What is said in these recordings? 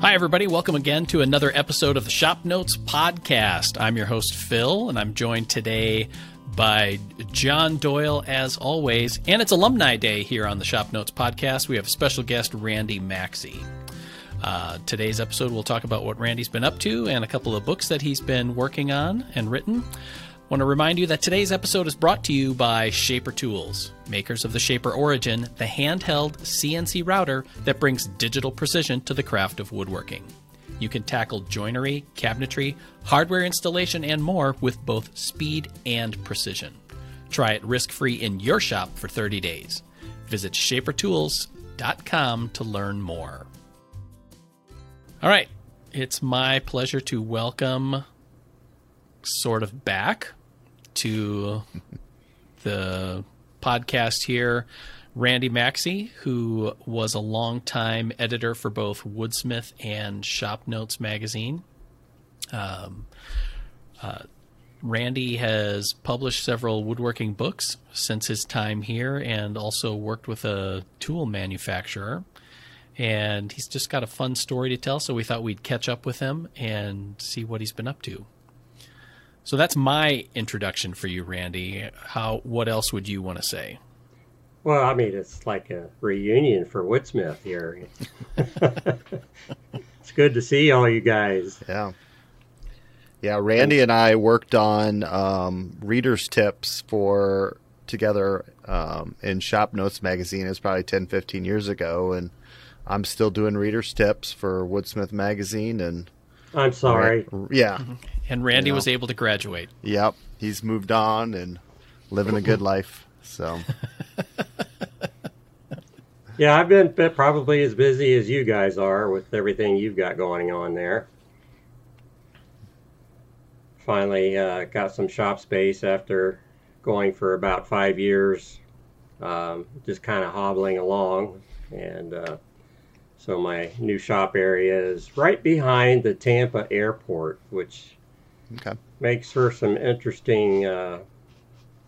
Hi, everybody. Welcome again to another episode of the Shop Notes podcast. I'm your host, Phil, and I'm joined today by John Doyle, as always. And it's Alumni Day here on the Shop Notes podcast. We have special guest, Randy Maxey. Today's episode, we'll talk about what Randy's been up to and a couple of books that he's been working on and written. I want to remind you that today's episode is brought to you by Shaper Tools, makers of the Shaper Origin, the handheld CNC router that brings digital precision to the craft of woodworking. You can tackle joinery, cabinetry, hardware installation, and more with both speed and precision. Try it risk-free in your shop for 30 days. Visit shapertools.com to learn more. All right, it's my pleasure to welcome sort of back to the podcast here, Randy Maxey, who was a longtime editor for both Woodsmith and Shop Notes magazine. Randy has published several woodworking books since his time here and also worked with a tool manufacturer. And he's just got a fun story to tell, so we thought we'd catch up with him and see what he's been up to. So that's my introduction for you, Randy. What else would you want to say? Well, I mean, it's like a reunion for Woodsmith here. It's good to see all you guys. Yeah. Randy and I worked on readers' tips together in Shop Notes magazine. It was probably 10, 15 years ago, and I'm still doing readers' tips for Woodsmith magazine. And I'm sorry. Yeah. Mm-hmm. And Randy was able to graduate. Yep. He's moved on and living a good life. So, yeah, I've been probably as busy as you guys are with everything you've got going on there. Finally got some shop space after going for about 5 years, just kind of hobbling along. And so my new shop area is right behind the Tampa airport, which... Okay. Makes for some interesting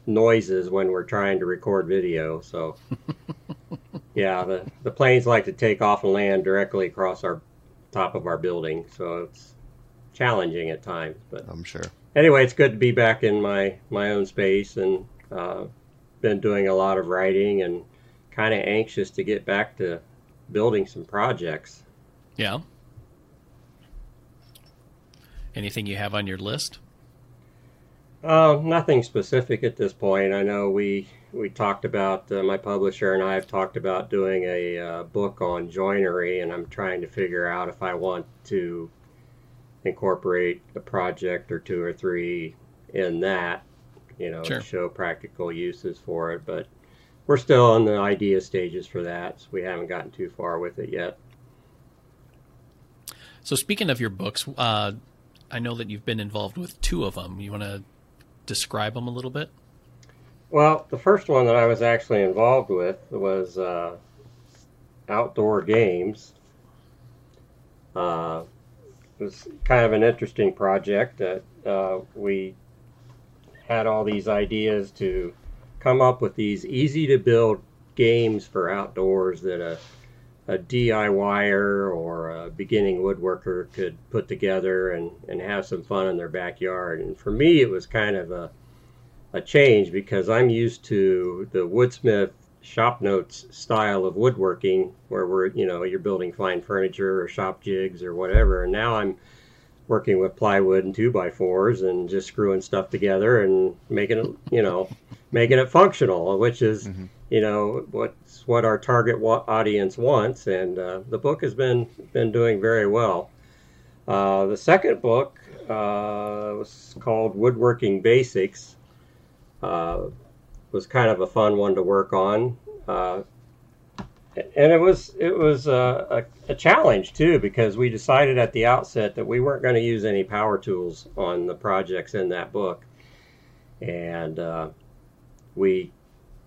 noises when we're trying to record video. So, yeah, the planes like to take off and land directly across our top of our building. So it's challenging at times. But I'm sure. Anyway, it's good to be back in my own space, and been doing a lot of writing and kind of anxious to get back to building some projects. Yeah. Anything you have on your list? Nothing specific at this point. I know we talked about, my publisher and I have talked about doing a book on joinery, and I'm trying to figure out if I want to incorporate a project or two or three in that, sure, to show practical uses for it. But we're still in the idea stages for that, so we haven't gotten too far with it yet. So speaking of your books, I know that you've been involved with two of them. You want to describe them a little bit? Well, the first one that I was actually involved with was Outdoor Games. It was kind of an interesting project that we had all these ideas to come up with these easy-to-build games for outdoors that a DIYer or a beginning woodworker could put together and have some fun in their backyard. And for me, it was kind of a change because I'm used to the Woodsmith Shop Notes style of woodworking where you're building fine furniture or shop jigs or whatever. And now I'm working with plywood and 2x4s and just screwing stuff together and making it functional, which is, mm-hmm, what our target audience wants. And the book has been doing very well. The second book was called Woodworking Basics. Was kind of a fun one to work on, and it was a challenge too, because we decided at the outset that we weren't going to use any power tools on the projects in that book. And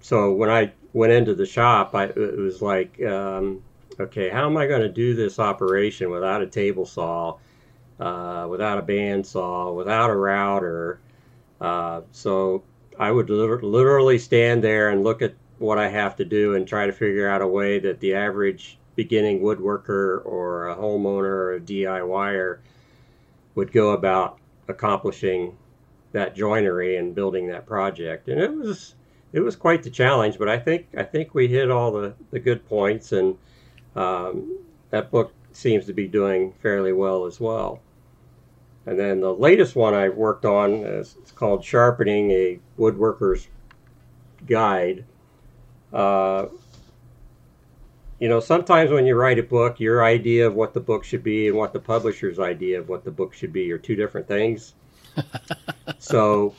so when I went into the shop, it was like, okay, how am I going to do this operation without a table saw, without a band saw, without a router? So I would literally stand there and look at what I have to do and try to figure out a way that the average beginning woodworker or a homeowner or a DIYer would go about accomplishing that joinery and building that project. And it was quite the challenge, but I think we hit all the good points, and that book seems to be doing fairly well as well. And then the latest one I've worked on is it's called Sharpening a Woodworker's Guide. You know, sometimes when you write a book, your idea of what the book should be and what the publisher's idea of what the book should be are two different things. So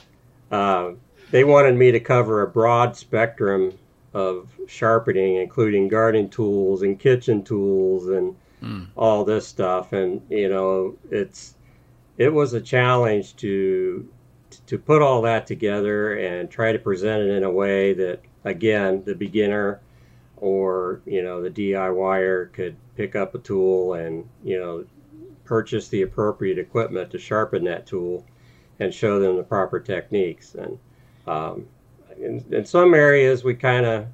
they wanted me to cover a broad spectrum of sharpening, including garden tools and kitchen tools and all this stuff. And, you know, it was a challenge to put all that together and try to present it in a way that, again, the beginner or, you know, the DIYer could pick up a tool and, you know, purchase the appropriate equipment to sharpen that tool and show them the proper techniques. And in some areas we kind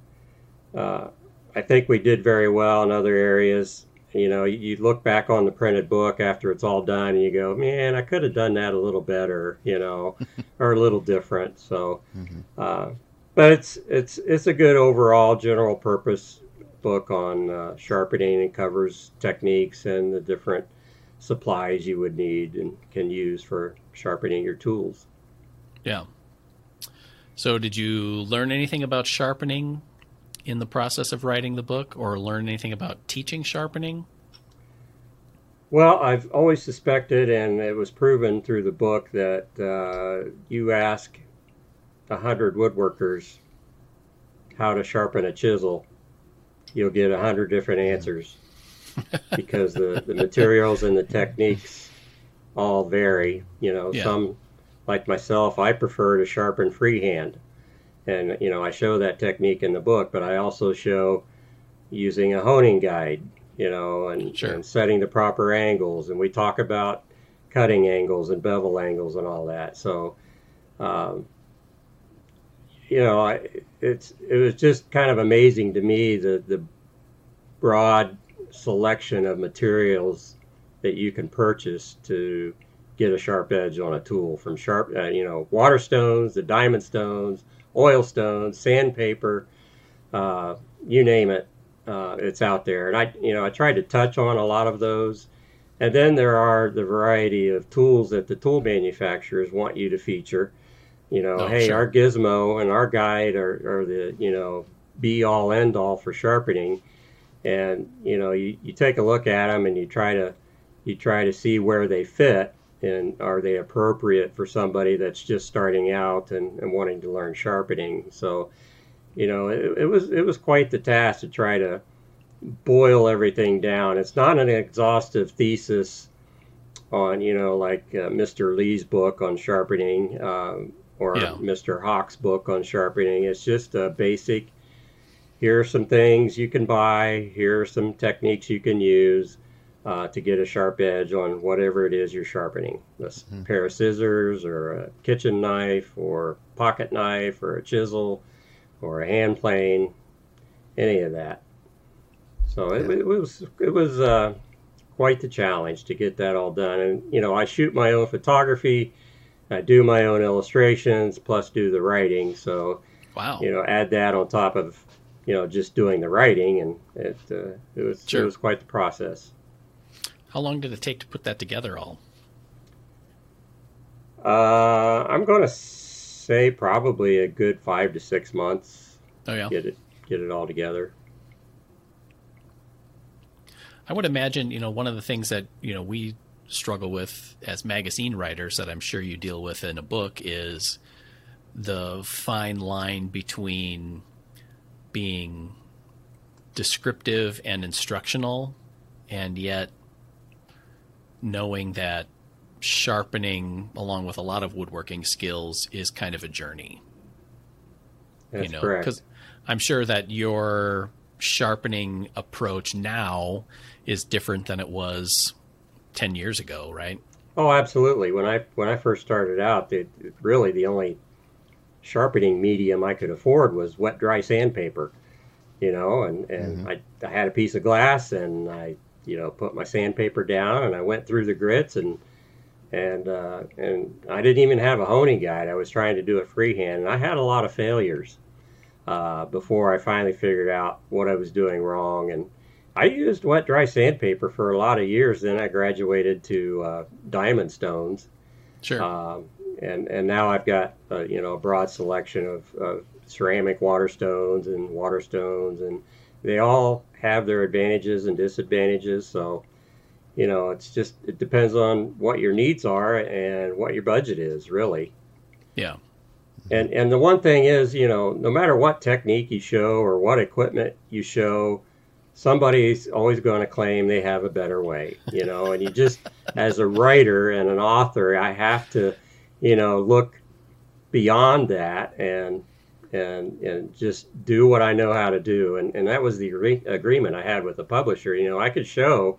of, I think we did very well. In other areas, you know, you look back on the printed book after it's all done and you go, man, I could have done that a little better, you know, or a little different. So, but it's a good overall general purpose book on sharpening, and covers techniques and the different supplies you would need and can use for sharpening your tools. Yeah. So did you learn anything about sharpening in the process of writing the book, or learn anything about teaching sharpening? Well, I've always suspected, and it was proven through the book, that you ask 100 woodworkers how to sharpen a chisel, you'll get 100 different answers, because the materials and the techniques all vary. You know, some, like myself, I prefer to sharpen freehand. And, you know, I show that technique in the book, but I also show using a honing guide, you know, and setting the proper angles. And we talk about cutting angles and bevel angles and all that. So, you know, it was just kind of amazing to me the broad selection of materials that you can purchase to get a sharp edge on a tool, from sharp, you know, water stones, the diamond stones, oil stones, sandpaper, you name it, it's out there. And I tried to touch on a lot of those. And then there are the variety of tools that the tool manufacturers want you to feature. You know, our gizmo and our guide are the, you know, be all end all for sharpening. And, you know, you take a look at them and you try to see where they fit. And are they appropriate for somebody that's just starting out and wanting to learn sharpening? So, you know, it was quite the task to try to boil everything down. It's not an exhaustive thesis on, you know, like Mr. Lee's book on sharpening or Mr. Hawk's book on sharpening. It's just a basic, here are some things you can buy, here are some techniques you can use to get a sharp edge on whatever it is you're sharpening, a pair of scissors or a kitchen knife or pocket knife or a chisel or a hand plane, any of that. So it was quite the challenge to get that all done. And, you know, I shoot my own photography, I do my own illustrations, plus do the writing. So, you know, add that on top of, you know, just doing the writing, and it was quite the process. How long did it take to put that together all? I'm going to say probably a good 5 to 6 months. Oh, yeah. Get it all together. I would imagine, you know, one of the things that, you know, we struggle with as magazine writers that I'm sure you deal with in a book is the fine line between being descriptive and instructional, and yet knowing that sharpening, along with a lot of woodworking skills, is kind of a journey. That's correct. Because I'm sure that your sharpening approach now is different than it was 10 years ago, right? Oh, absolutely. When I first started out, really the only sharpening medium I could afford was wet, dry sandpaper. you know, and mm-hmm. I had a piece of glass, and I, you know, put my sandpaper down, and I went through the grits, and I didn't even have a honing guide. I was trying to do it freehand, and I had a lot of failures before I finally figured out what I was doing wrong. And I used wet dry sandpaper for a lot of years. Then I graduated to diamond stones. Sure. And now I've got you know, a broad selection of ceramic water stones, and they all have their advantages and disadvantages. So, you know, it's just, it depends on what your needs are and what your budget is, really. Yeah. And the one thing is, you know, no matter what technique you show or what equipment you show, somebody's always going to claim they have a better way, you know. And you just, as a writer and an author, I have to, you know, look beyond that and just do what I know how to do. And that was the agreement I had with the publisher. You know, I could show,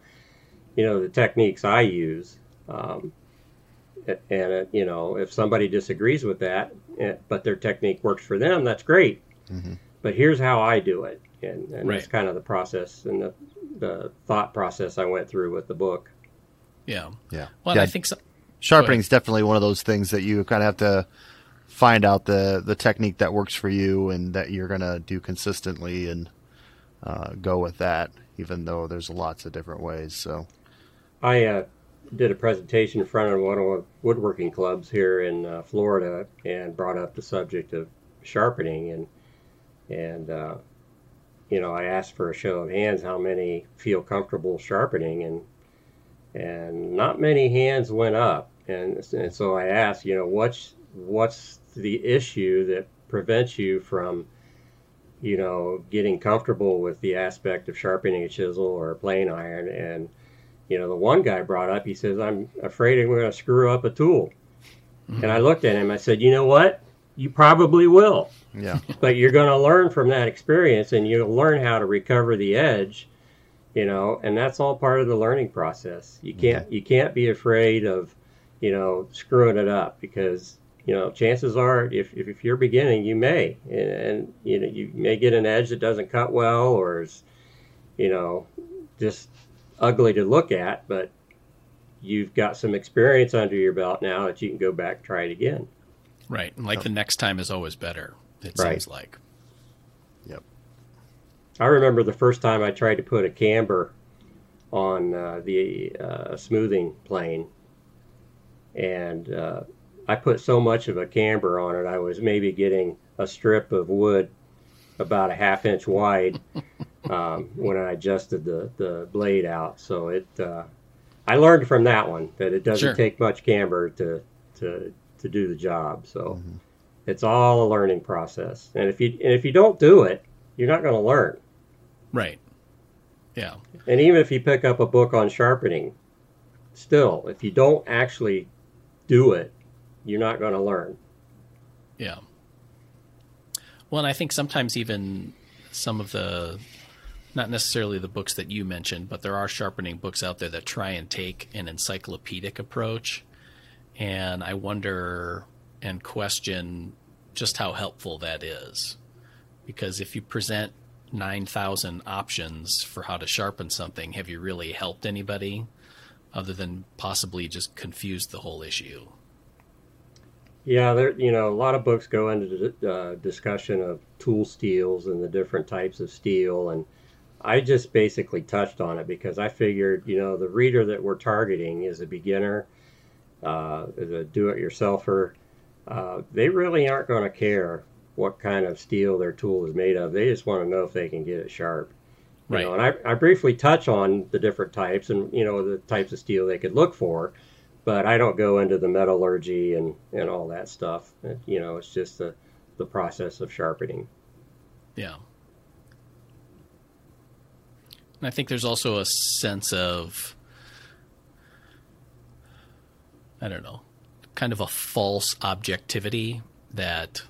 you know, the techniques I use, and you know, if somebody disagrees with that, but their technique works for them, that's great. Mm-hmm. But here's how I do it, and right. That's kind of the process and the thought process I went through with the book. Yeah, yeah. Well, yeah. I think so. Sharpening is definitely one of those things that you kind of have to find out the technique that works for you and that you're going to do consistently, and go with that, even though there's lots of different ways. So, I did a presentation in front of one of the woodworking clubs here in Florida, and brought up the subject of sharpening, and you know, I asked for a show of hands how many feel comfortable sharpening, and not many hands went up, and so I asked, you know, what's the issue that prevents you from, you know, getting comfortable with the aspect of sharpening a chisel or a plane iron. And you know, the one guy brought up, he says, I'm afraid I'm going to screw up a tool. Mm-hmm. And I looked at him, I said, you know what? You probably will. Yeah. But you're going to learn from that experience, and you'll learn how to recover the edge, you know, and that's all part of the learning process. You can't be afraid of, you know, screwing it up, because, you know, chances are if you're beginning, you may, and you know, you may get an edge that doesn't cut well, or is, you know, just ugly to look at, but you've got some experience under your belt now that you can go back and try it again. Right. And like The next time is always better, it seems like. Yep. I remember the first time I tried to put a camber on the smoothing plane, and I put so much of a camber on it, I was maybe getting a strip of wood about a half inch wide when I adjusted the blade out. So I learned from that one that it doesn't take much camber to do the job. So mm-hmm. It's all a learning process. And if you don't do it, you're not going to learn. Right. Yeah. And even if you pick up a book on sharpening, still, if you don't actually do it, you're not going to learn. Yeah. Well, and I think sometimes even some of the, not necessarily the books that you mentioned, but there are sharpening books out there that try and take an encyclopedic approach. And I wonder and question just how helpful that is. Because if you present 9,000 options for how to sharpen something, have you really helped anybody other than possibly just confused the whole issue? Yeah, there, you know, a lot of books go into the discussion of tool steels and the different types of steel, and I just basically touched on it because I figured, you know, the reader that we're targeting is a beginner, is a do-it-yourselfer. They really aren't going to care what kind of steel their tool is made of. They just want to know if they can get it sharp. Right. You know, and I briefly touch on the different types and, you know, the types of steel they could look for. But I don't go into the metallurgy and all that stuff. You know, it's just the process of sharpening. Yeah. And I think there's also a sense of, I don't know, kind of a false objectivity that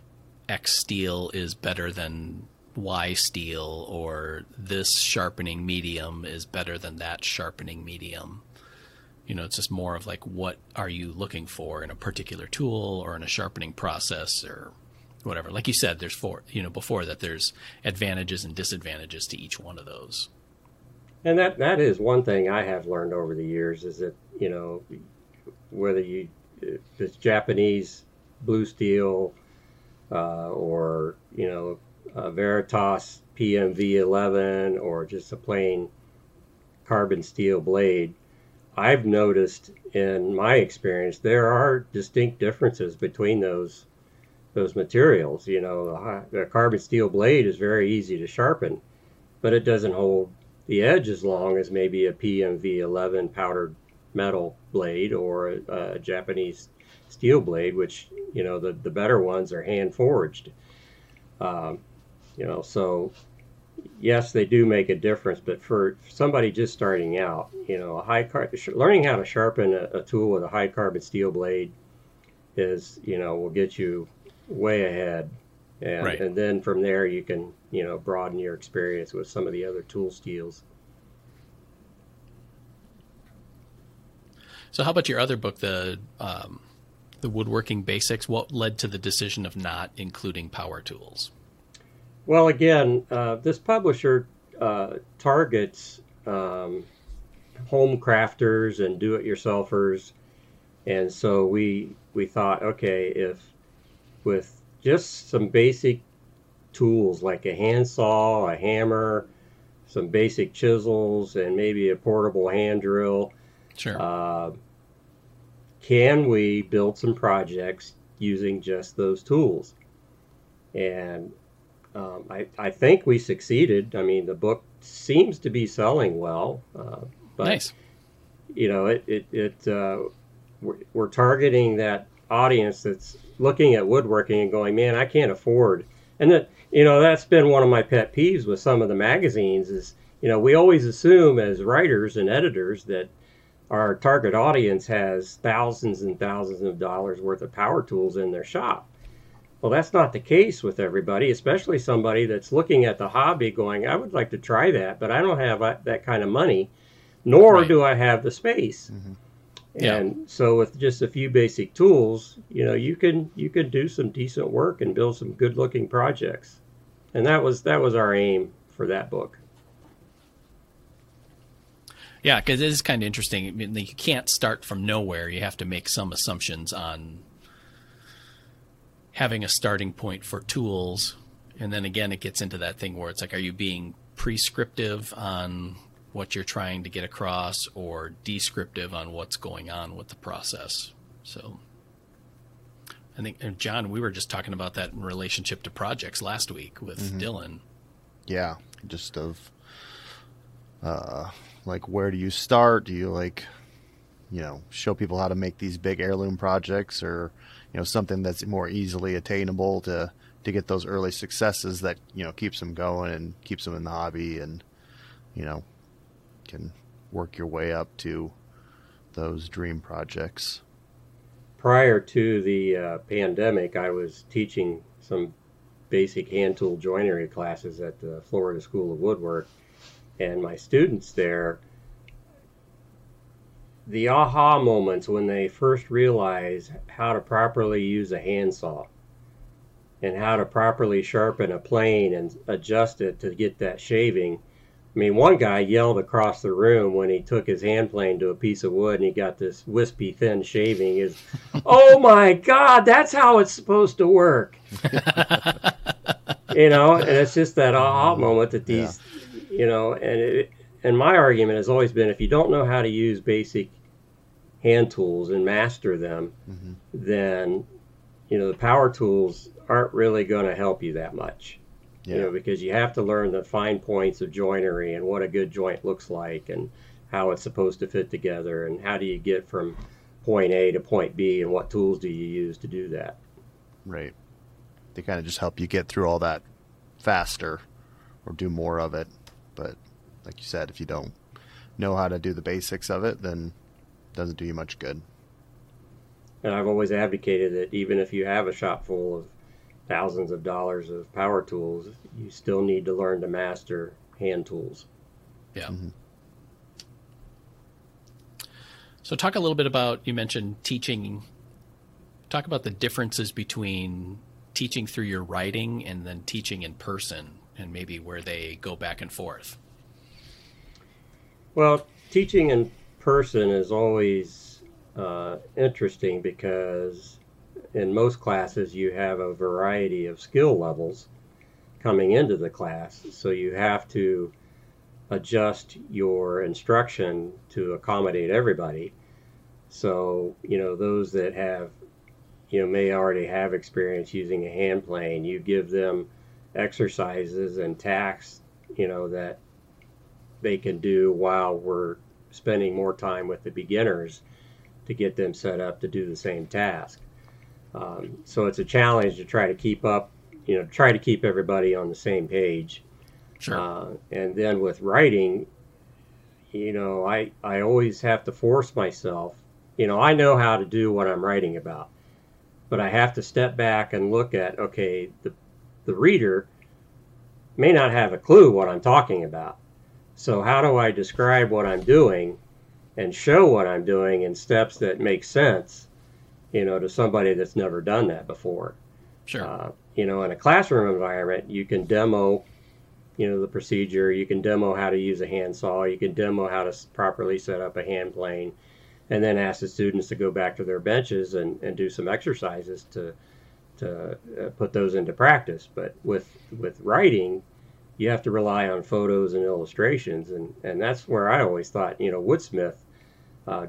X steel is better than Y steel, or this sharpening medium is better than that sharpening medium. You know, it's just more of like, what are you looking for in a particular tool or in a sharpening process or whatever. Like you said, there's four, you know, before that there's advantages and disadvantages to each one of those. And that is one thing I have learned over the years is that, you know, whether you, if it's Japanese blue steel or, you know, Veritas PMV 11 or just a plain carbon steel blade, I've noticed in my experience there are distinct differences between those materials. You know, the carbon steel blade is very easy to sharpen, but it doesn't hold the edge as long as maybe a PMV 11 powdered metal blade or a Japanese steel blade, which, you know, the better ones are hand forged. You know, so yes, they do make a difference, but for somebody just starting out, you know, learning how to sharpen a tool with a high carbon steel blade is, you know, will get you way ahead. And, right. And then from there you can, you know, broaden your experience with some of the other tool steels. So how about your other book, the Woodworking Basics? What led to the decision of not including power tools? Well, again, this publisher targets home crafters and do-it-yourselfers, and so we thought, okay, if with just some basic tools like a handsaw, a hammer, some basic chisels, and maybe a portable hand drill. Sure. Can we build some projects using just those tools? And I think we succeeded. I mean, the book seems to be selling well. But, nice. You know, we're targeting that audience that's looking at woodworking and going, man, I can't afford. And that, you know, that's been one of my pet peeves with some of the magazines is, you know, we always assume as writers and editors that our target audience has thousands and thousands of dollars worth of power tools in their shop. Well, that's not the case with everybody, especially somebody that's looking at the hobby going, I would like to try that, but I don't have that kind of money, nor right. do I have the space. Mm-hmm. And yeah. So with just a few basic tools, you know, you can do some decent work and build some good looking projects. And that was our aim for that book. Yeah, because it is kind of interesting. I mean, you can't start from nowhere. You have to make some assumptions on having a starting point for tools. And then again, it gets into that thing where it's like, are you being prescriptive on what you're trying to get across or descriptive on what's going on with the process? So I think, and John, we were just talking about that in relationship to projects last week with mm-hmm. Dylan. Yeah, just of... like, where do you start? Do you, like, you know, show people how to make these big heirloom projects or, you know, something that's more easily attainable to get those early successes that, you know, keeps them going and keeps them in the hobby and, you know, can work your way up to those dream projects. Prior to the pandemic, I was teaching some basic hand tool joinery classes at the Florida School of Woodwork. And my students there, the aha moments when they first realize how to properly use a handsaw and how to properly sharpen a plane and adjust it to get that shaving. I mean, one guy yelled across the room when he took his hand plane to a piece of wood and he got this wispy thin shaving is, oh my God, that's how it's supposed to work. You know, and it's just that aha moment that these... Yeah. You know, and my argument has always been, if you don't know how to use basic hand tools and master them, mm-hmm. then, you know, the power tools aren't really going to help you that much, yeah. you know, because you have to learn the fine points of joinery and what a good joint looks like and how it's supposed to fit together and how do you get from point A to point B and what tools do you use to do that. Right. They kind of just help you get through all that faster or do more of it. But like you said, if you don't know how to do the basics of it, then it doesn't do you much good. And I've always advocated that even if you have a shop full of thousands of dollars of power tools, you still need to learn to master hand tools. Yeah. Mm-hmm. So talk a little bit about, you mentioned teaching. Talk about the differences between teaching through your writing and then teaching in person, and maybe where they go back and forth? Well, teaching in person is always interesting, because in most classes you have a variety of skill levels coming into the class, so you have to adjust your instruction to accommodate everybody. So, you know, those that have, you know, may already have experience using a hand plane, you give them exercises and tasks, you know, that they can do while we're spending more time with the beginners to get them set up to do the same task. So it's a challenge to try to keep up, you know, try to keep everybody on the same page. Sure. And then with writing, you know, I always have to force myself, you know, I know how to do what I'm writing about, but I have to step back and look at, okay, the reader may not have a clue what I'm talking about. So how do I describe what I'm doing and show what I'm doing in steps that make sense, you know, to somebody that's never done that before? Sure. You know, in a classroom environment, you can demo, you know, the procedure. You can demo how to use a handsaw. You can demo how to properly set up a hand plane, and then ask the students to go back to their benches and do some exercises to put those into practice. But with writing, you have to rely on photos and illustrations, and that's where I always thought, you know, Woodsmith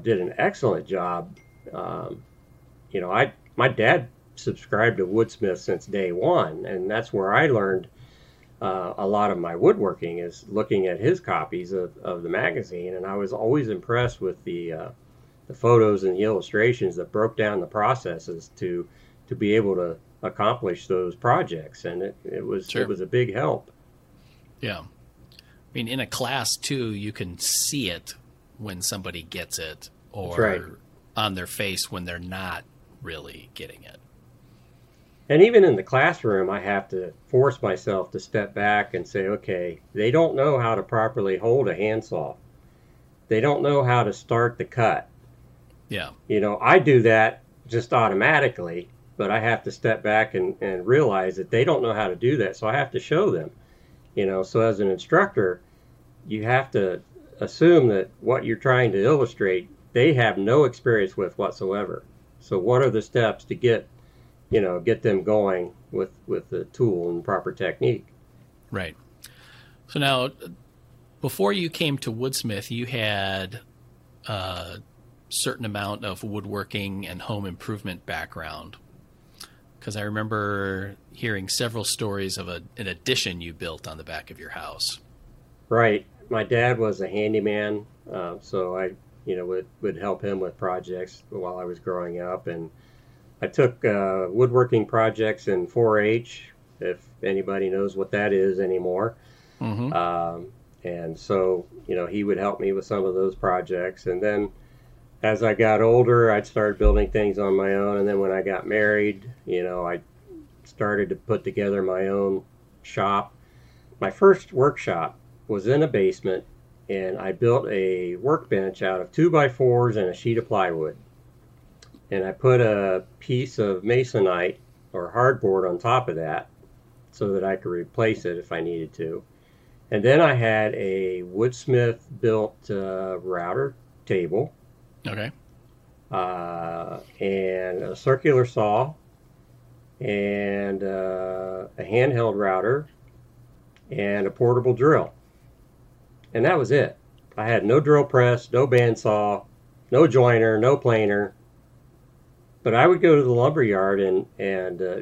did an excellent job. You know, my dad subscribed to Woodsmith since day one, and that's where I learned a lot of my woodworking, is looking at his copies of the magazine. And I was always impressed with the photos and the illustrations that broke down the processes to be able to accomplish those projects, and it was a big help. Yeah, I mean, in a class too, you can see it when somebody gets it, or right on their face when they're not really getting it. And even in the classroom, I have to force myself to step back and say, okay, they don't know how to properly hold a handsaw. They don't know how to start the cut. Yeah. You know, I do that just automatically, but I have to step back and realize that they don't know how to do that. So I have to show them, you know. So as an instructor, you have to assume that what you're trying to illustrate, they have no experience with whatsoever. So what are the steps to get, you know, get them going with the tool and proper technique. Right. So now, before you came to Woodsmith, you had a certain amount of woodworking and home improvement background, because I remember hearing several stories of an addition you built on the back of your house. Right. My dad was a handyman, so I, you know, would help him with projects while I was growing up, and I took woodworking projects in 4-H, if anybody knows what that is anymore. Mm-hmm. And so, you know, he would help me with some of those projects. And then as I got older, I'd started building things on my own. And then when I got married, you know, I started to put together my own shop. My first workshop was in a basement, and I built a workbench out of 2x4s and a sheet of plywood. And I put a piece of masonite or hardboard on top of that so that I could replace it if I needed to. And then I had a Woodsmith built router table. Okay. And a circular saw, and a handheld router, and a portable drill. And that was it. I had no drill press, no bandsaw, no joiner, no planer. But I would go to the lumber yard and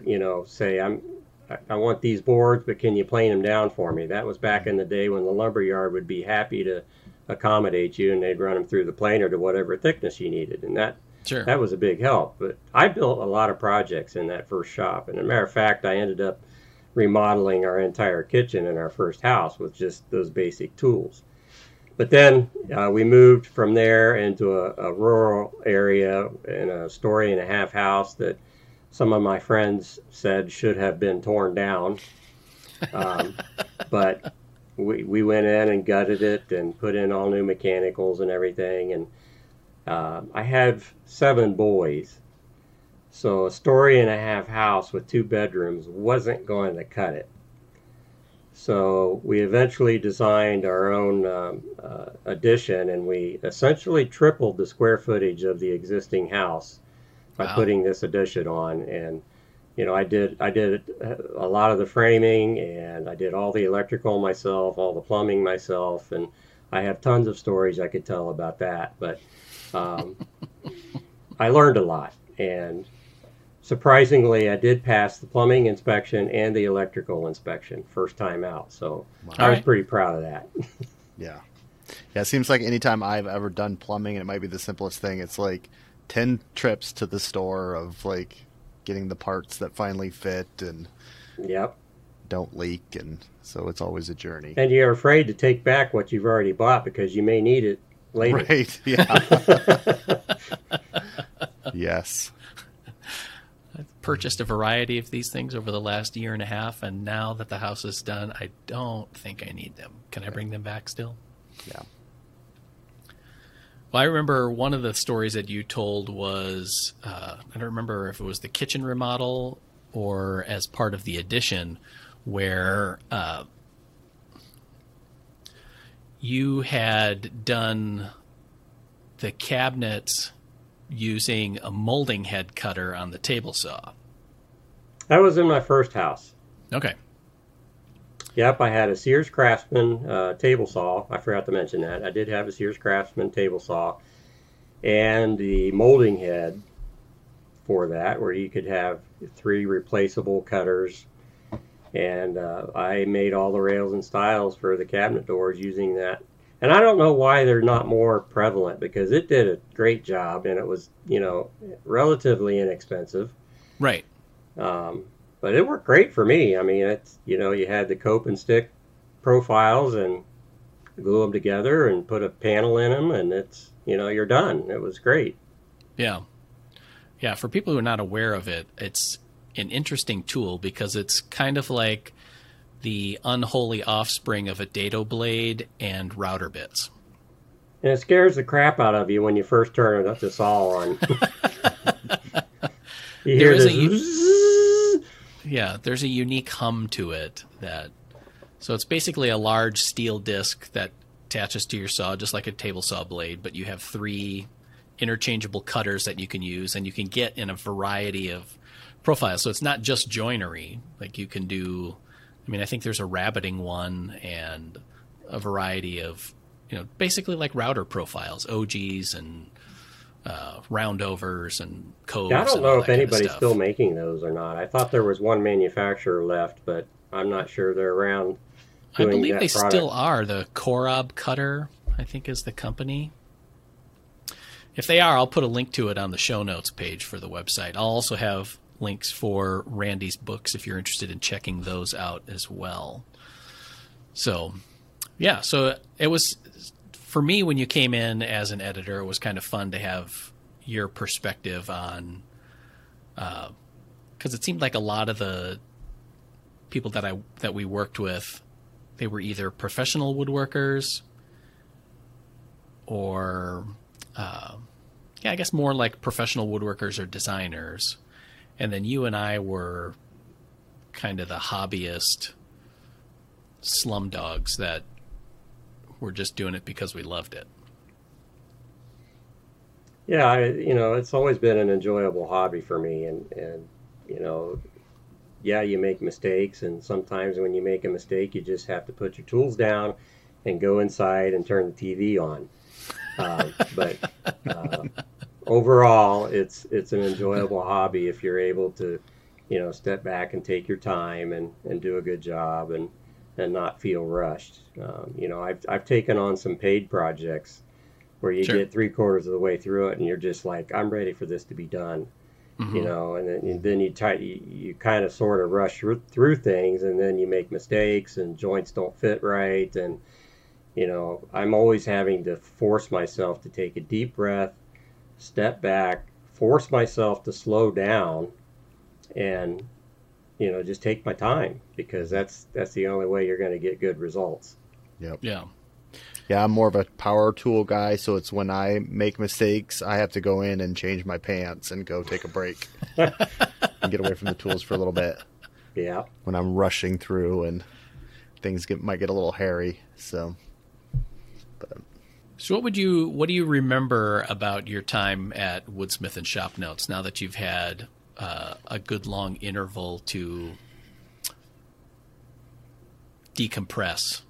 you know, say, I want these boards, but can you plane them down for me? That was back in the day when the lumber yard would be happy to accommodate you, and they'd run them through the planer to whatever thickness you needed. And that was a big help. But I built a lot of projects in that first shop. And as a matter of fact, I ended up remodeling our entire kitchen in our first house with just those basic tools. But then we moved from there into a rural area in a story-and-a-half house that some of my friends said should have been torn down. But we went in and gutted it and put in all new mechanicals and everything. And I have 7 boys. So a story and a half house with 2 bedrooms wasn't going to cut it. So we eventually designed our own addition, and we essentially tripled the square footage of the existing house by putting this addition on. And you know, I did a lot of the framing, and I did all the electrical myself, all the plumbing myself, and I have tons of stories I could tell about that. But I learned a lot, and surprisingly, I did pass the plumbing inspection and the electrical inspection first time out. So wow. I was pretty proud of that. Yeah. Yeah, it seems like anytime I've ever done plumbing, and it might be the simplest thing, it's like 10 trips to the store of like getting the parts that finally fit and don't leak, and so it's always a journey. And you're afraid to take back what you've already bought because you may need it later. Right, yeah. Yes. I've purchased a variety of these things over the last year and a half, and now that the house is done, I don't think I need them. Can I bring them back still? Yeah. Well, I remember one of the stories that you told was, I don't remember if it was the kitchen remodel or as part of the addition, where you had done the cabinets using a molding head cutter on the table saw. That was in my first house. Okay. Yep, I had a Sears Craftsman table saw. I forgot to mention that. I did have a Sears Craftsman table saw and the molding head for that, where you could have 3 replaceable cutters. And I made all the rails and stiles for the cabinet doors using that. And I don't know why they're not more prevalent, because it did a great job, and it was, you know, relatively inexpensive. Right. But it worked great for me. I mean, it's, you know, you had the cope and stick profiles and glue them together and put a panel in them, and it's, you know, you're done. It was great. Yeah. Yeah. For people who are not aware of it, it's an interesting tool because it's kind of like the unholy offspring of a dado blade and router bits. And it scares the crap out of you when you first turn the saw on. You hear Yeah, there's a unique hum to it. So it's basically a large steel disc that attaches to your saw, just like a table saw blade, but you have 3 interchangeable cutters that you can use, and you can get in a variety of profiles. So it's not just joinery. Like you can do, I mean, I think there's a rabbiting one and a variety of, you know, basically like router profiles, OGs and roundovers and codes. Yeah, I don't know if anybody's still making those or not. I thought there was one manufacturer left, but I'm not sure they're around. I believe they still are. The Korob Cutter, I think, is the company. If they are, I'll put a link to it on the show notes page for the website. I'll also have links for Randy's books if you're interested in checking those out as well. So, yeah, so it was. For me, when you came in as an editor, it was kind of fun to have your perspective on, because it seemed like a lot of the people that we worked with, they were either professional woodworkers or, I guess more like professional woodworkers or designers. And then you and I were kind of the hobbyist slumdogs that we're just doing it because we loved it. Yeah, you know, it's always been an enjoyable hobby for me. And you know, yeah, you make mistakes. And sometimes when you make a mistake, you just have to put your tools down and go inside and turn the TV on. But overall, it's an enjoyable hobby if you're able to, you know, step back and take your time and do a good job and not feel rushed. You know, I've taken on some paid projects where you get 3/4 of the way through it and you're just like, I'm ready for this to be done, you know, and then you kind of sort of rush through things, and then you make mistakes and joints don't fit right. And, you know, I'm always having to force myself to take a deep breath, step back, force myself to slow down, and you know, just take my time, because that's the only way you're going to get good results. Yep. Yeah. Yeah, I'm more of a power tool guy, so it's when I make mistakes, I have to go in and change my pants and go take a break and get away from the tools for a little bit. Yeah. When I'm rushing through and things might get a little hairy, so. But. So what do you remember about your time at Woodsmith and Shop Notes now that you've had a good long interval to decompress?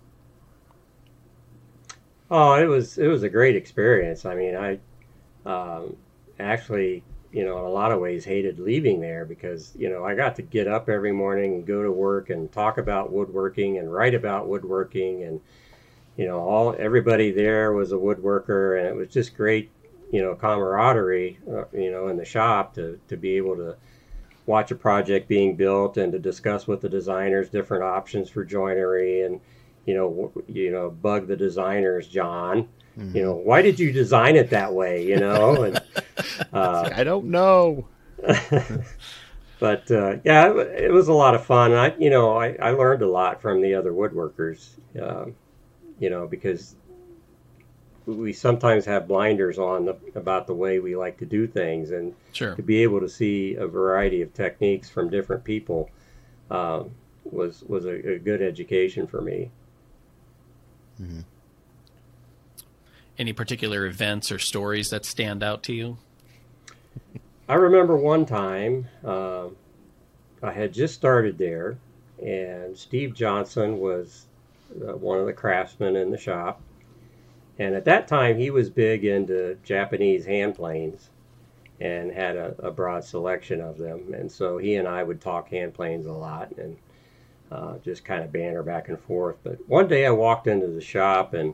Oh, it was a great experience. I mean, I actually, you know, in a lot of ways hated leaving there because, you know, I got to get up every morning and go to work and talk about woodworking and write about woodworking, and, you know, everybody there was a woodworker, and it was just great, you know, camaraderie, you know, in the shop to be able to watch a project being built and to discuss with the designers different options for joinery and, you know, bug the designers, John, mm-hmm. you know, why did you design it that way? You know, and, I don't know, but, yeah, it was a lot of fun. I learned a lot from the other woodworkers, you know, because we sometimes have blinders on about the way we like to do things, and sure. to be able to see a variety of techniques from different people, was a good education for me. Mm-hmm. Any particular events or stories that stand out to you? I remember one time I had just started there, and Steve Johnson was one of the craftsmen in the shop, and at that time he was big into Japanese hand planes and had a broad selection of them, and so he and I would talk hand planes a lot and just kind of banter back and forth. But one day I walked into the shop and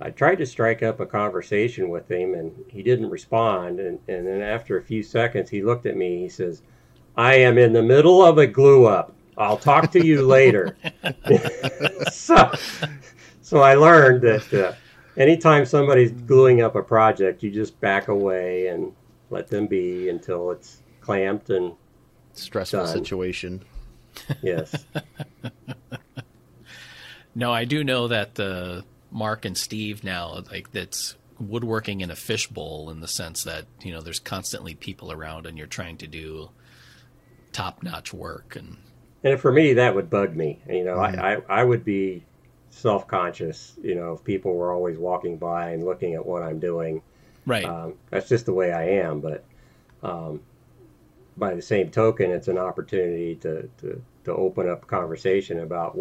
I tried to strike up a conversation with him, and he didn't respond, and then after a few seconds he looked at me and he says, "I am in the middle of a glue up. I'll talk to you later." so I learned that anytime somebody's gluing up a project, you just back away and let them be until it's clamped and stressful done. Situation. Yes. No, I do know that Mark and Steve now, like, that's woodworking in a fishbowl, in the sense that, you know, there's constantly people around and you're trying to do top-notch work. And for me, that would bug me. You know, mm-hmm. I would be self-conscious, you know, if people were always walking by and looking at what I'm doing. Right. That's just the way I am. But by the same token, it's an opportunity to open up conversation about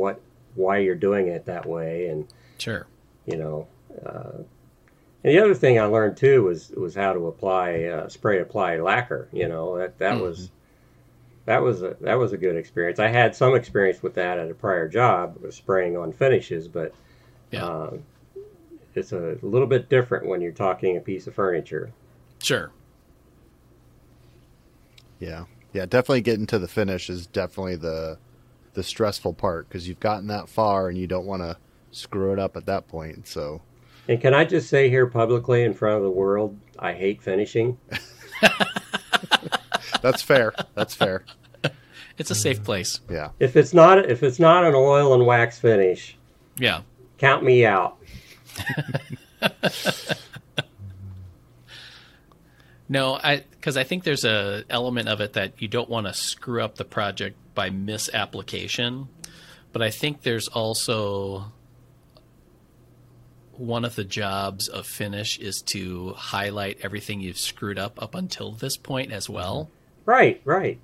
why you're doing it that way. And sure. You know, and the other thing I learned too was how to apply spray apply lacquer. You know, that mm-hmm. That was a good experience. I had some experience with that at a prior job, spraying on finishes, but yeah. It's a little bit different when you're talking a piece of furniture. Sure. Yeah. Yeah, definitely getting to the finish is definitely the stressful part, because you've gotten that far and you don't want to screw it up at that point. So. And can I just say here publicly in front of the world, I hate finishing. That's fair. That's fair. It's a safe place. Yeah. If it's not an oil and wax finish, yeah, count me out. No, because I think there's a element of it that you don't want to screw up the project by misapplication, but I think there's also one of the jobs of finish is to highlight everything you've screwed up until this point as well. Right. Right.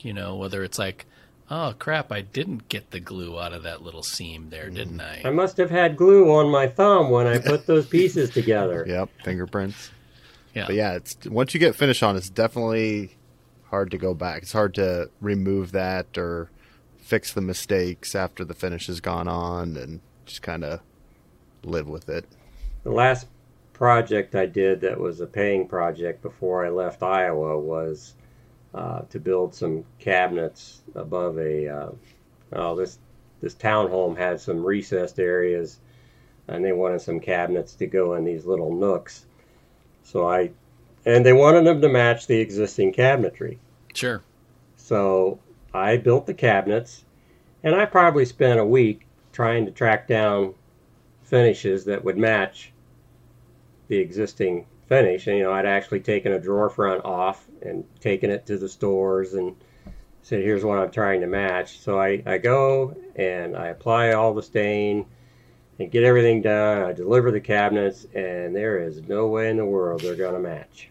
You know, whether it's like, oh, crap, I didn't get the glue out of that little seam there, didn't I? I must have had glue on my thumb when I put those pieces together. Yep, fingerprints. Yeah. But yeah, it's, once you get finished on, it's definitely hard to go back. It's hard to remove that or fix the mistakes after the finish has gone on and just kind of live with it. The last project I did that was a paying project before I left Iowa was... to build some cabinets above a this townhome had some recessed areas, and they wanted some cabinets to go in these little nooks. And they wanted them to match the existing cabinetry. Sure. So I built the cabinets, and I probably spent a week trying to track down finishes that would match the existing finish. And, you know, I'd actually taken a drawer front off and taken it to the stores and said, here's what I'm trying to match. So I go and I apply all the stain and get everything done. I deliver the cabinets, and there is no way in the world they're going to match.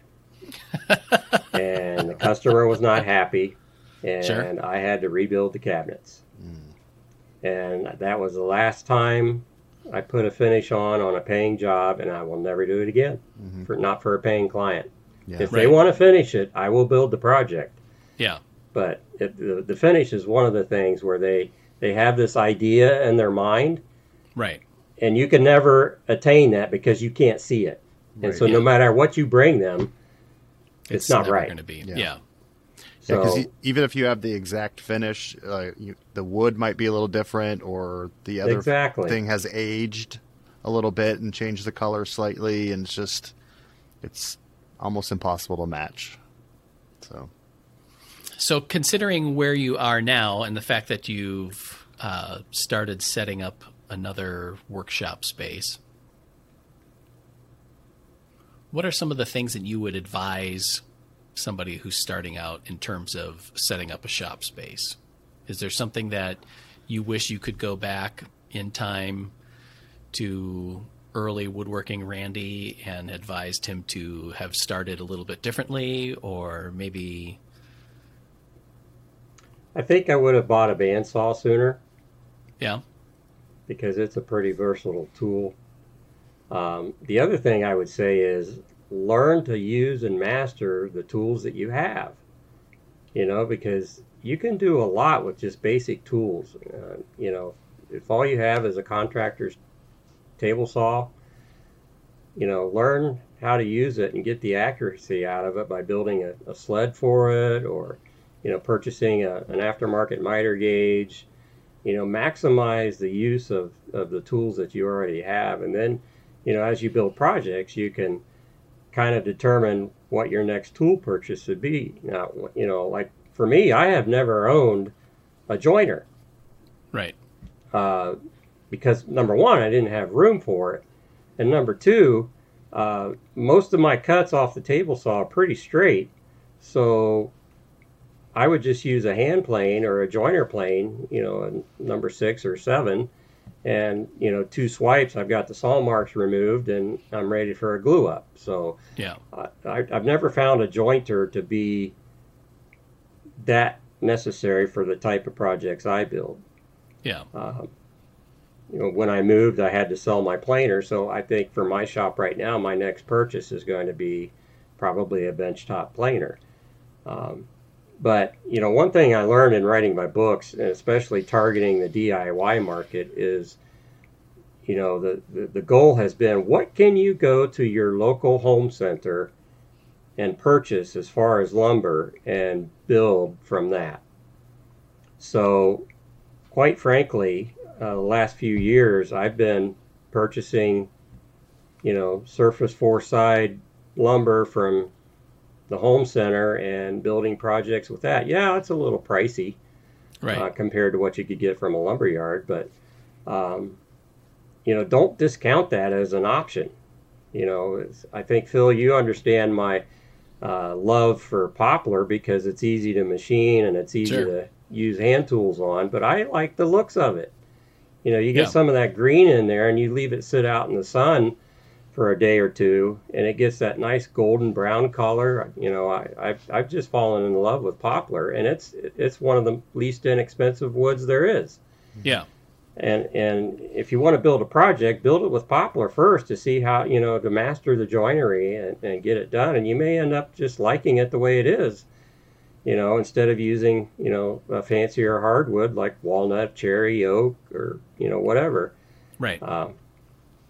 And the customer was not happy, and sure, I had to rebuild the cabinets. And that was the last time I put a finish on a paying job, and I will never do it again, not for a paying client. Yeah. If they want to finish it, I will build the project. Yeah. But the finish is one of the things where they have this idea in their mind. Right. And you can never attain that because you can't see it. And so no matter what you bring them, it's not right. Going to be. Yeah. So, because even if you have the exact finish, the wood might be a little different, or the other thing has aged a little bit and changed the color slightly, and it's almost impossible to match. So considering where you are now and the fact that you've started setting up another workshop space, what are some of the things that you would advise somebody who's starting out in terms of setting up a shop space? Is there something that you wish you could go back in time to early woodworking Randy and advised him to have started a little bit differently, or maybe? I think I would have bought a bandsaw sooner. Yeah. Because it's a pretty versatile tool. The other thing I would say is learn to use and master the tools that you have, you know, because you can do a lot with just basic tools. You know, if all you have is a contractor's table saw, you know, learn how to use it and get the accuracy out of it by building a sled for it, or, you know, purchasing an aftermarket miter gauge. You know, maximize the use of the tools that you already have. And then, you know, as you build projects, you can kind of determine what your next tool purchase would be. Now, you know, like for me, I have never owned a joiner. Right. Because number one, I didn't have room for it. And number two, most of my cuts off the table saw are pretty straight. So I would just use a hand plane or a joiner plane, you know, a number 6 or 7. And, you know, 2 swipes, I've got the saw marks removed and I'm ready for a glue up. So yeah, I've never found a jointer to be that necessary for the type of projects I build. Yeah. You know, when I moved, I had to sell my planer. So I think for my shop right now, my next purchase is going to be probably a benchtop planer. But, you know, one thing I learned in writing my books, and especially targeting the DIY market, is, you know, the goal has been, what can you go to your local home center and purchase as far as lumber and build from that? So, quite frankly, the last few years, I've been purchasing, you know, surface four-side lumber from the home center and building projects with that. Yeah, it's a little pricey, right, compared to what you could get from a lumber yard. But, you know, don't discount that as an option. You know, I think, Phil, you understand my love for poplar because it's easy to machine and it's easy to use hand tools on. But I like the looks of it. You know, you get some of that green in there and you leave it sit out in the sun for a day or two, and it gets that nice golden brown color. You know, I've just fallen in love with poplar, and it's one of the least inexpensive woods there is. Yeah. And if you want to build a project, build it with poplar first to see how, you know, to master the joinery and get it done. And you may end up just liking it the way it is, you know, instead of using, you know, a fancier hardwood like walnut, cherry, oak, or, you know, whatever. Right.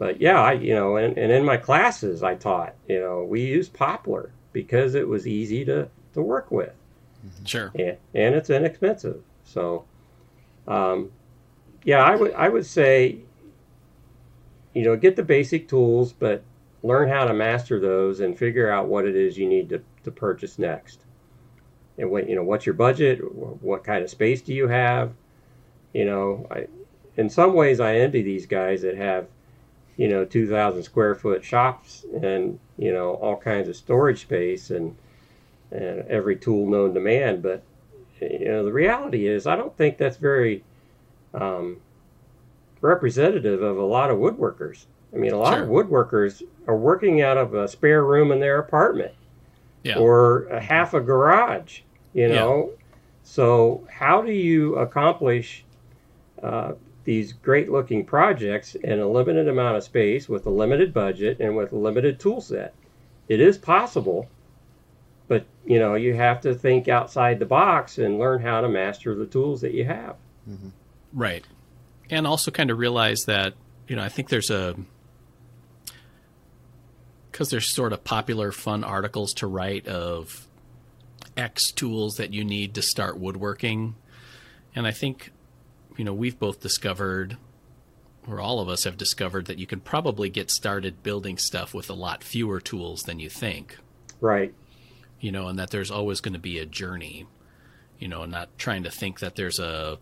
But yeah, you know, and in my classes I taught, you know, we used poplar because it was easy to work with. Sure. And it's inexpensive. So, yeah, I would say, you know, get the basic tools, but learn how to master those and figure out what it is you need to purchase next. And what, you know, what's your budget? What kind of space do you have? You know, in some ways I envy these guys that have you know, 2,000 square foot shops and, you know, all kinds of storage space and every tool known to man. But, you know, the reality is I don't think that's very representative of a lot of woodworkers. I mean, a lot Sure. of woodworkers are working out of a spare room in their apartment Yeah. or a half a garage, you know. Yeah. So how do you accomplish these great looking projects in a limited amount of space with a limited budget and with a limited tool set? It is possible, but, you know, you have to think outside the box and learn how to master the tools that you have. Mm-hmm. Right. And also kind of realize that, you know, I think there's a, because there's sort of popular fun articles to write of X tools that you need to start woodworking. And I think, you know, we've both discovered, or all of us have discovered, that you can probably get started building stuff with a lot fewer tools than you think. Right. You know, and that there's always going to be a journey, you know, and not trying to think that there's a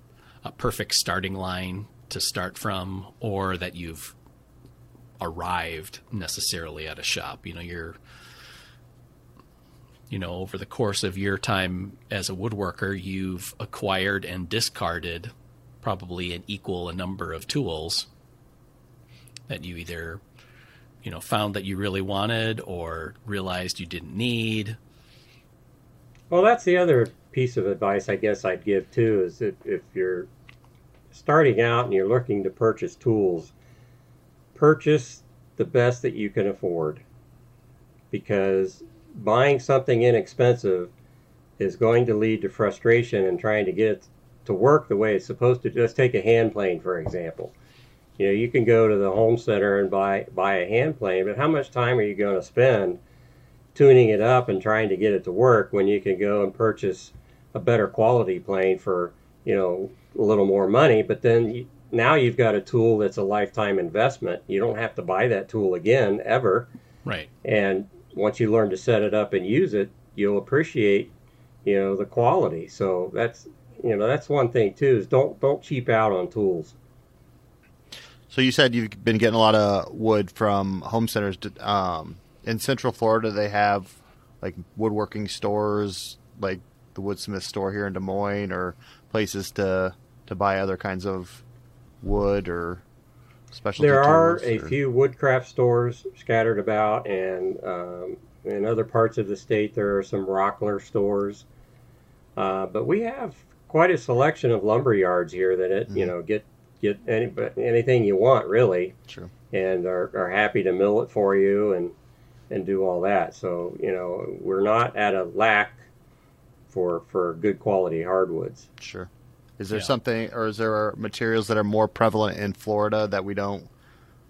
perfect starting line to start from, or that you've arrived necessarily at a shop. You know, you're, you know, over the course of your time as a woodworker, you've acquired and discarded probably an equal number of tools that you either, you know, found that you really wanted or realized you didn't need. Well, that's the other piece of advice I guess I'd give too, is that if you're starting out and you're looking to purchase tools, purchase the best that you can afford, because buying something inexpensive is going to lead to frustration and trying to get it to work the way it's supposed to. Just take a hand plane, for example. You know, you can go to the home center and buy a hand plane, but how much time are you going to spend tuning it up and trying to get it to work when you can go and purchase a better quality plane for, you know, a little more money? But then now you've got a tool that's a lifetime investment. You don't have to buy that tool again ever. Right. And once you learn to set it up and use it, you'll appreciate, you know, the quality. So that's, you know, that's one thing too, is don't cheap out on tools. So you said you've been getting a lot of wood from home centers. In Central Florida, they have like woodworking stores, like the Woodsmith store here in Des Moines, or places to buy other kinds of wood or specialty tools. There are a few woodcraft stores scattered about, and in other parts of the state, there are some Rockler stores. But we have quite a selection of lumber yards here that it, mm-hmm. you know, get anything you want really, sure. and are happy to mill it for you and do all that. So, you know, we're not at a lack for good quality hardwoods. Sure. Is there yeah. something, or is there materials that are more prevalent in Florida that we don't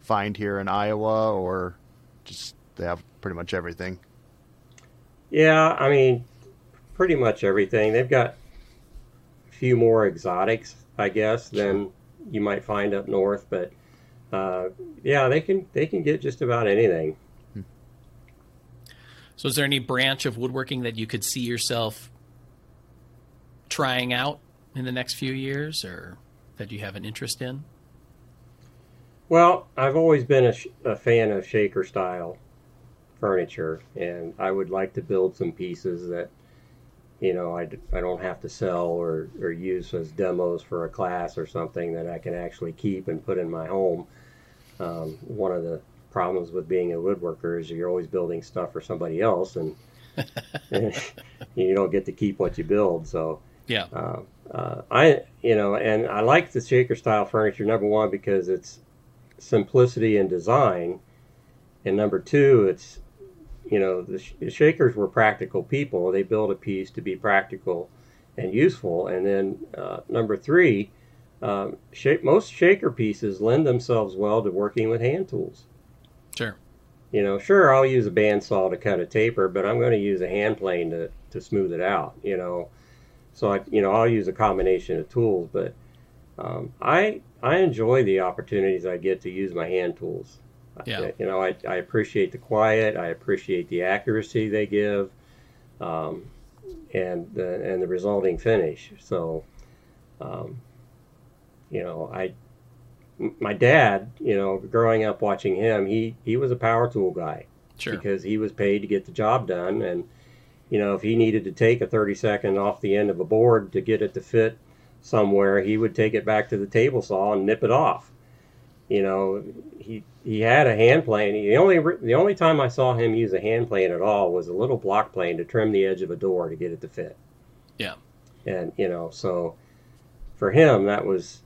find here in Iowa, or just they have pretty much everything? Yeah, I mean, pretty much everything. They've got a few more exotics, I guess, than you might find up north, but yeah, they can get just about anything. So is there any branch of woodworking that you could see yourself trying out in the next few years, or that you have an interest in? Well, I've always been a fan of shaker style furniture, and I would like to build some pieces that, you know, I don't have to sell or use as demos for a class or something, that I can actually keep and put in my home. One of the problems with being a woodworker is you're always building stuff for somebody else, and you don't get to keep what you build. So yeah, I you know, and I like the shaker style furniture, number one, because it's simplicity in design, and number two, it's, you know, the shakers were practical people. They built a piece to be practical and useful. And then number three, most shaker pieces lend themselves well to working with hand tools. Sure. You know, sure, I'll use a bandsaw to cut a taper, but I'm going to use a hand plane to smooth it out, you know. So, I'll use a combination of tools, but I enjoy the opportunities I get to use my hand tools. Yeah. You know, I appreciate the quiet. I appreciate the accuracy they give and the resulting finish. So, you know, I my dad, you know, growing up watching him, he was a power tool guy. Sure. Because he was paid to get the job done. And, you know, if he needed to take a 30-second off the end of a board to get it to fit somewhere, he would take it back to the table saw and nip it off. You know, he had a hand plane. The only time I saw him use a hand plane at all was a little block plane to trim the edge of a door to get it to fit. Yeah. And, you know, so for him, that was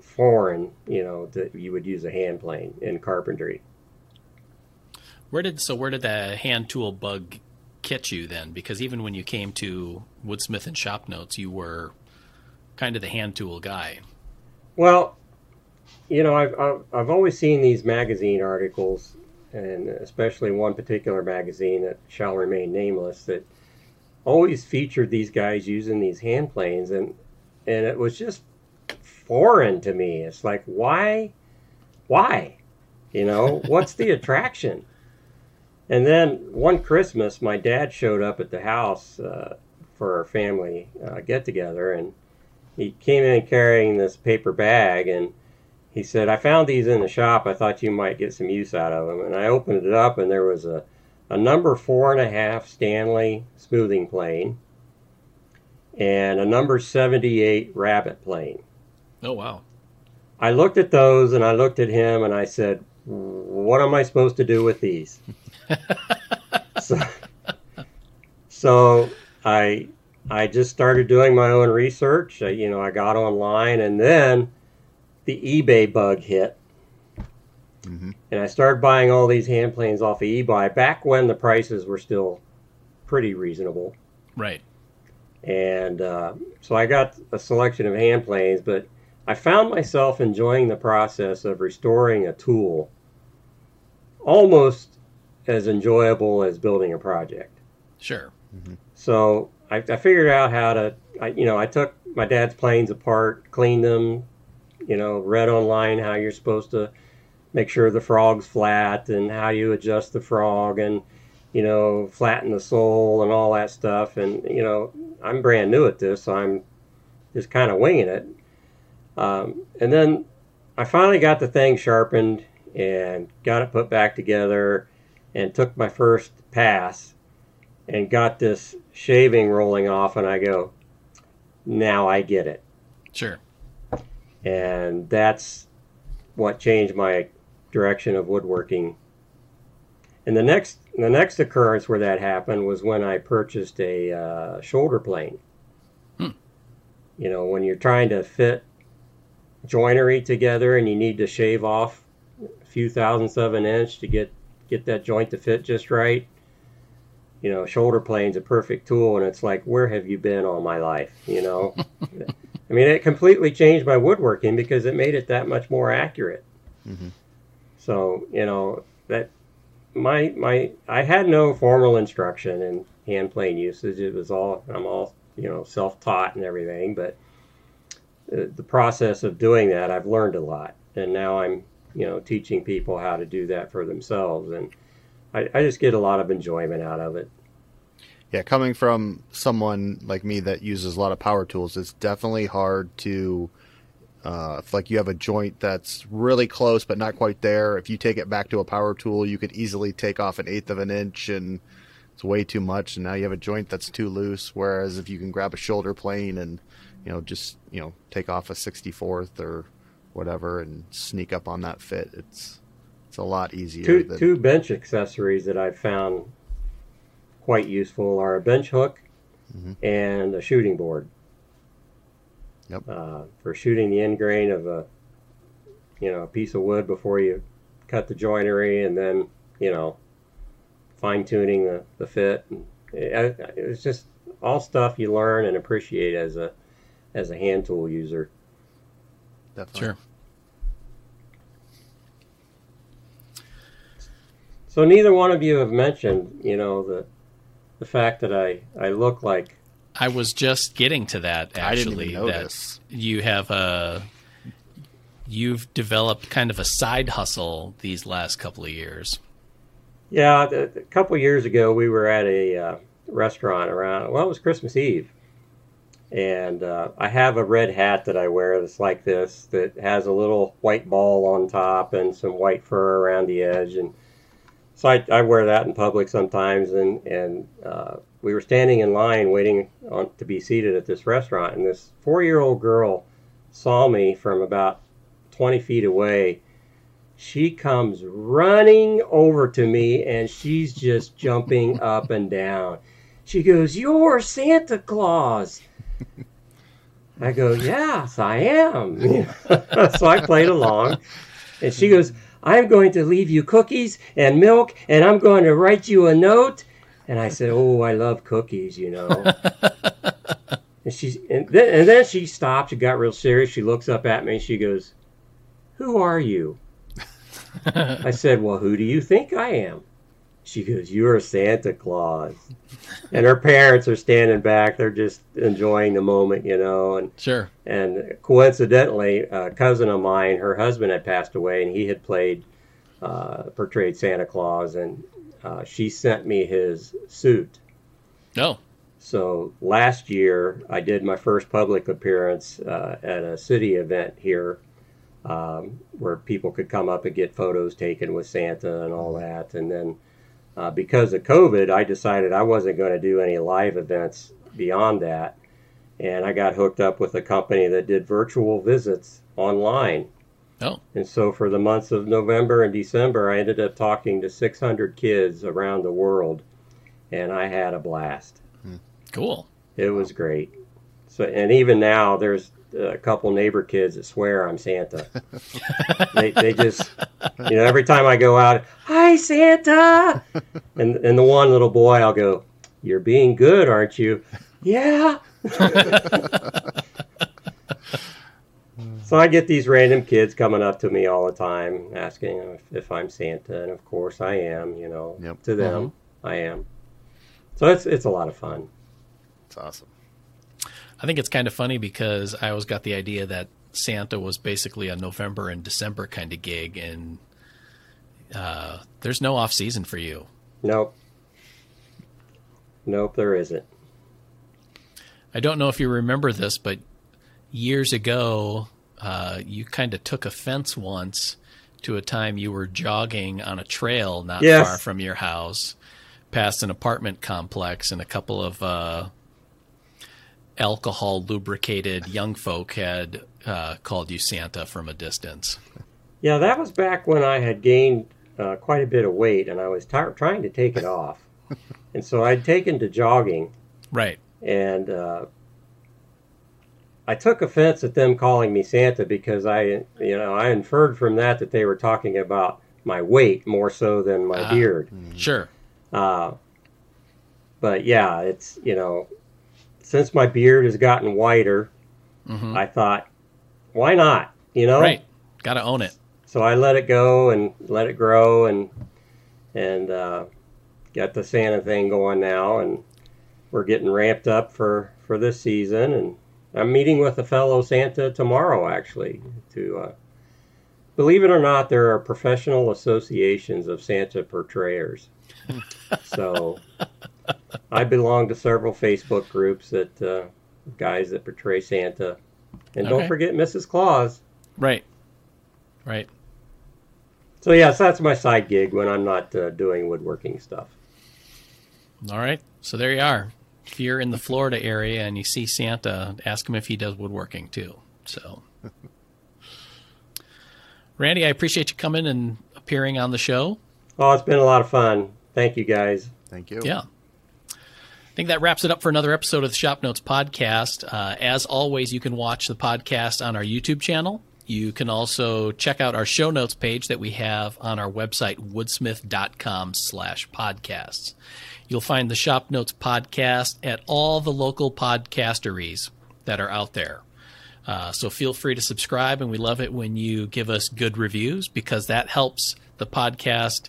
foreign, you know, that you would use a hand plane in carpentry. Where did the hand tool bug catch you then? Because even when you came to Woodsmith and Shop Notes, you were kind of the hand tool guy. Well, you know, I've always seen these magazine articles, and especially one particular magazine that shall remain nameless, that always featured these guys using these hand planes, and it was just foreign to me. It's like, why, you know, what's the attraction? And then one Christmas, my dad showed up at the house for our family get-together, and he came in carrying this paper bag, and he said, "I found these in the shop. I thought you might get some use out of them." And I opened it up, and there was a number 4.5 Stanley smoothing plane and a number 78 rabbit plane. Oh, wow. I looked at those, and I looked at him, and I said, "What am I supposed to do with these?" So I just started doing my own research. You know, I got online, and then the eBay bug hit. Mm-hmm. And I started buying all these hand planes off of eBay back when the prices were still pretty reasonable. Right. And so I got a selection of hand planes, but I found myself enjoying the process of restoring a tool almost as enjoyable as building a project. Sure. Mm-hmm. So I figured out how to, I took my dad's planes apart, cleaned them, you know, read online how you're supposed to make sure the frog's flat and how you adjust the frog and, you know, flatten the sole and all that stuff. And, you know, I'm brand new at this, so I'm just kind of winging it. And then I finally got the thing sharpened and got it put back together and took my first pass and got this shaving rolling off, and I go, now I get it. Sure. And that's what changed my direction of woodworking. And the next occurrence where that happened was when I purchased a shoulder plane. Hmm. You know, when you're trying to fit joinery together and you need to shave off a few thousandths of an inch to get that joint to fit just right, you know, shoulder plane's a perfect tool. And it's like, where have you been all my life, you know? I mean, it completely changed my woodworking because it made it that much more accurate. Mm-hmm. So, you know, that I had no formal instruction in hand plane usage. It was I'm all, you know, self-taught and everything, but the process of doing that, I've learned a lot. And now I'm, you know, teaching people how to do that for themselves. And I just get a lot of enjoyment out of it. Yeah, coming from someone like me that uses a lot of power tools, it's definitely hard to, if like you have a joint that's really close but not quite there, if you take it back to a power tool, you could easily take off 1/8 of an inch, and it's way too much, and now you have a joint that's too loose, whereas if you can grab a shoulder plane and, you know, just, you know, take off a 64th or whatever and sneak up on that fit, it's a lot easier. Two bench accessories that I've found quite useful are a bench hook, mm-hmm, and a shooting board. Yep. For shooting the end grain of a piece of wood before you cut the joinery, and then, you know, fine tuning the fit. It's just all stuff you learn and appreciate as a hand tool user. Definitely. Sure. So neither one of you have mentioned, you know, the fact that I look like... I was just getting to that, actually. I didn't even notice. You have you've developed kind of a side hustle these last couple of years. Yeah, a couple of years ago, we were at a restaurant around, well, it was Christmas Eve. And I have a red hat that I wear that's like this, that has a little white ball on top and some white fur around the edge. And so I wear that in public sometimes. And we were standing in line waiting to be seated at this restaurant. And this 4-year-old girl saw me from about 20 feet away. She comes running over to me, and she's just jumping up and down. She goes, "You're Santa Claus." I go, "Yes, I am." So I played along. And she goes, "I'm going to leave you cookies and milk, and I'm going to write you a note." And I said, "Oh, I love cookies, you know." and then she stopped. She got real serious. She looks up at me. And she goes, "Who are you?" I said, "Well, who do you think I am?" She goes, "You're Santa Claus." And her parents are standing back. They're just enjoying the moment, you know. And sure. And coincidentally, a cousin of mine, her husband had passed away, and he had portrayed Santa Claus, and she sent me his suit. Oh. So last year, I did my first public appearance at a city event here, where people could come up and get photos taken with Santa and all that. And then because of COVID, I decided I wasn't going to do any live events beyond that. And I got hooked up with a company that did virtual visits online. Oh. And so for the months of November and December, I ended up talking to 600 kids around the world. And I had a blast. Cool. It was great. So, and even now, there's a couple neighbor kids that swear I'm Santa. They just, you know, every time I go out, "Hi, Santa!" And the one little boy, I'll go, "You're being good, aren't you?" "Yeah." So I get these random kids coming up to me all the time, asking if I'm Santa, and of course I am, you know. Yep. To them, mm-hmm. I am. So it's a lot of fun. It's awesome. I think it's kind of funny because I always got the idea that Santa was basically a November and December kind of gig, and there's no off season for you. Nope. Nope, there isn't. I don't know if you remember this, but years ago, you kind of took offense once to a time you were jogging on a trail not far from your house, past an apartment complex, and a couple of alcohol lubricated young folk had called you Santa from a distance. Yeah, that was back when I had gained quite a bit of weight, and I was trying to take it off. And so I'd taken to jogging. Right. And I took offense at them calling me Santa because I inferred from that they were talking about my weight more so than my beard. Sure. But yeah, it's, you know, since my beard has gotten whiter, mm-hmm. I thought, why not? You know, right? Got to own it. So I let it go and let it grow, and got the Santa thing going now, and we're getting ramped up for this season. And I'm meeting with a fellow Santa tomorrow, actually. To believe it or not, there are professional associations of Santa portrayers. So I belong to several Facebook groups that guys that portray Santa, and don't forget Mrs. Claus. Right, right. So yes, that's my side gig when I'm not doing woodworking stuff. All right, so there you are. If you're in the Florida area and you see Santa, ask him if he does woodworking too. So, Randy, I appreciate you coming and appearing on the show. Oh, it's been a lot of fun. Thank you, guys. Thank you. Yeah. I think that wraps it up for another episode of the Shop Notes podcast. As always, you can watch the podcast on our YouTube channel. You can also check out our show notes page that we have on our website, woodsmith.com/podcasts. You'll find the Shop Notes podcast at all the local podcasteries that are out there. So feel free to subscribe, and we love it when you give us good reviews because that helps the podcast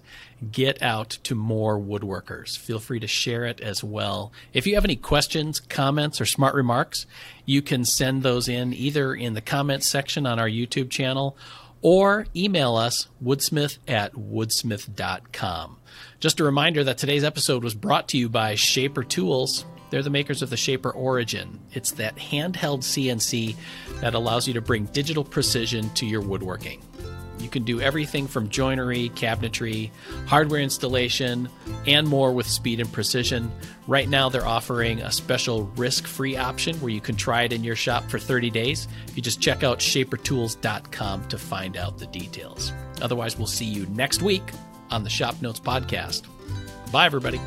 get out to more woodworkers. Feel free to share it as well. If you have any questions, comments, or smart remarks, you can send those in either in the comments section on our YouTube channel or email us, woodsmith@woodsmith.com. Just a reminder that today's episode was brought to you by Shaper Tools. They're the makers of the Shaper Origin. It's that handheld CNC that allows you to bring digital precision to your woodworking. You can do everything from joinery, cabinetry, hardware installation, and more with speed and precision. Right now, they're offering a special risk-free option where you can try it in your shop for 30 days. You just check out shapertools.com to find out the details. Otherwise, we'll see you next week on the Shop Notes podcast. Bye, everybody.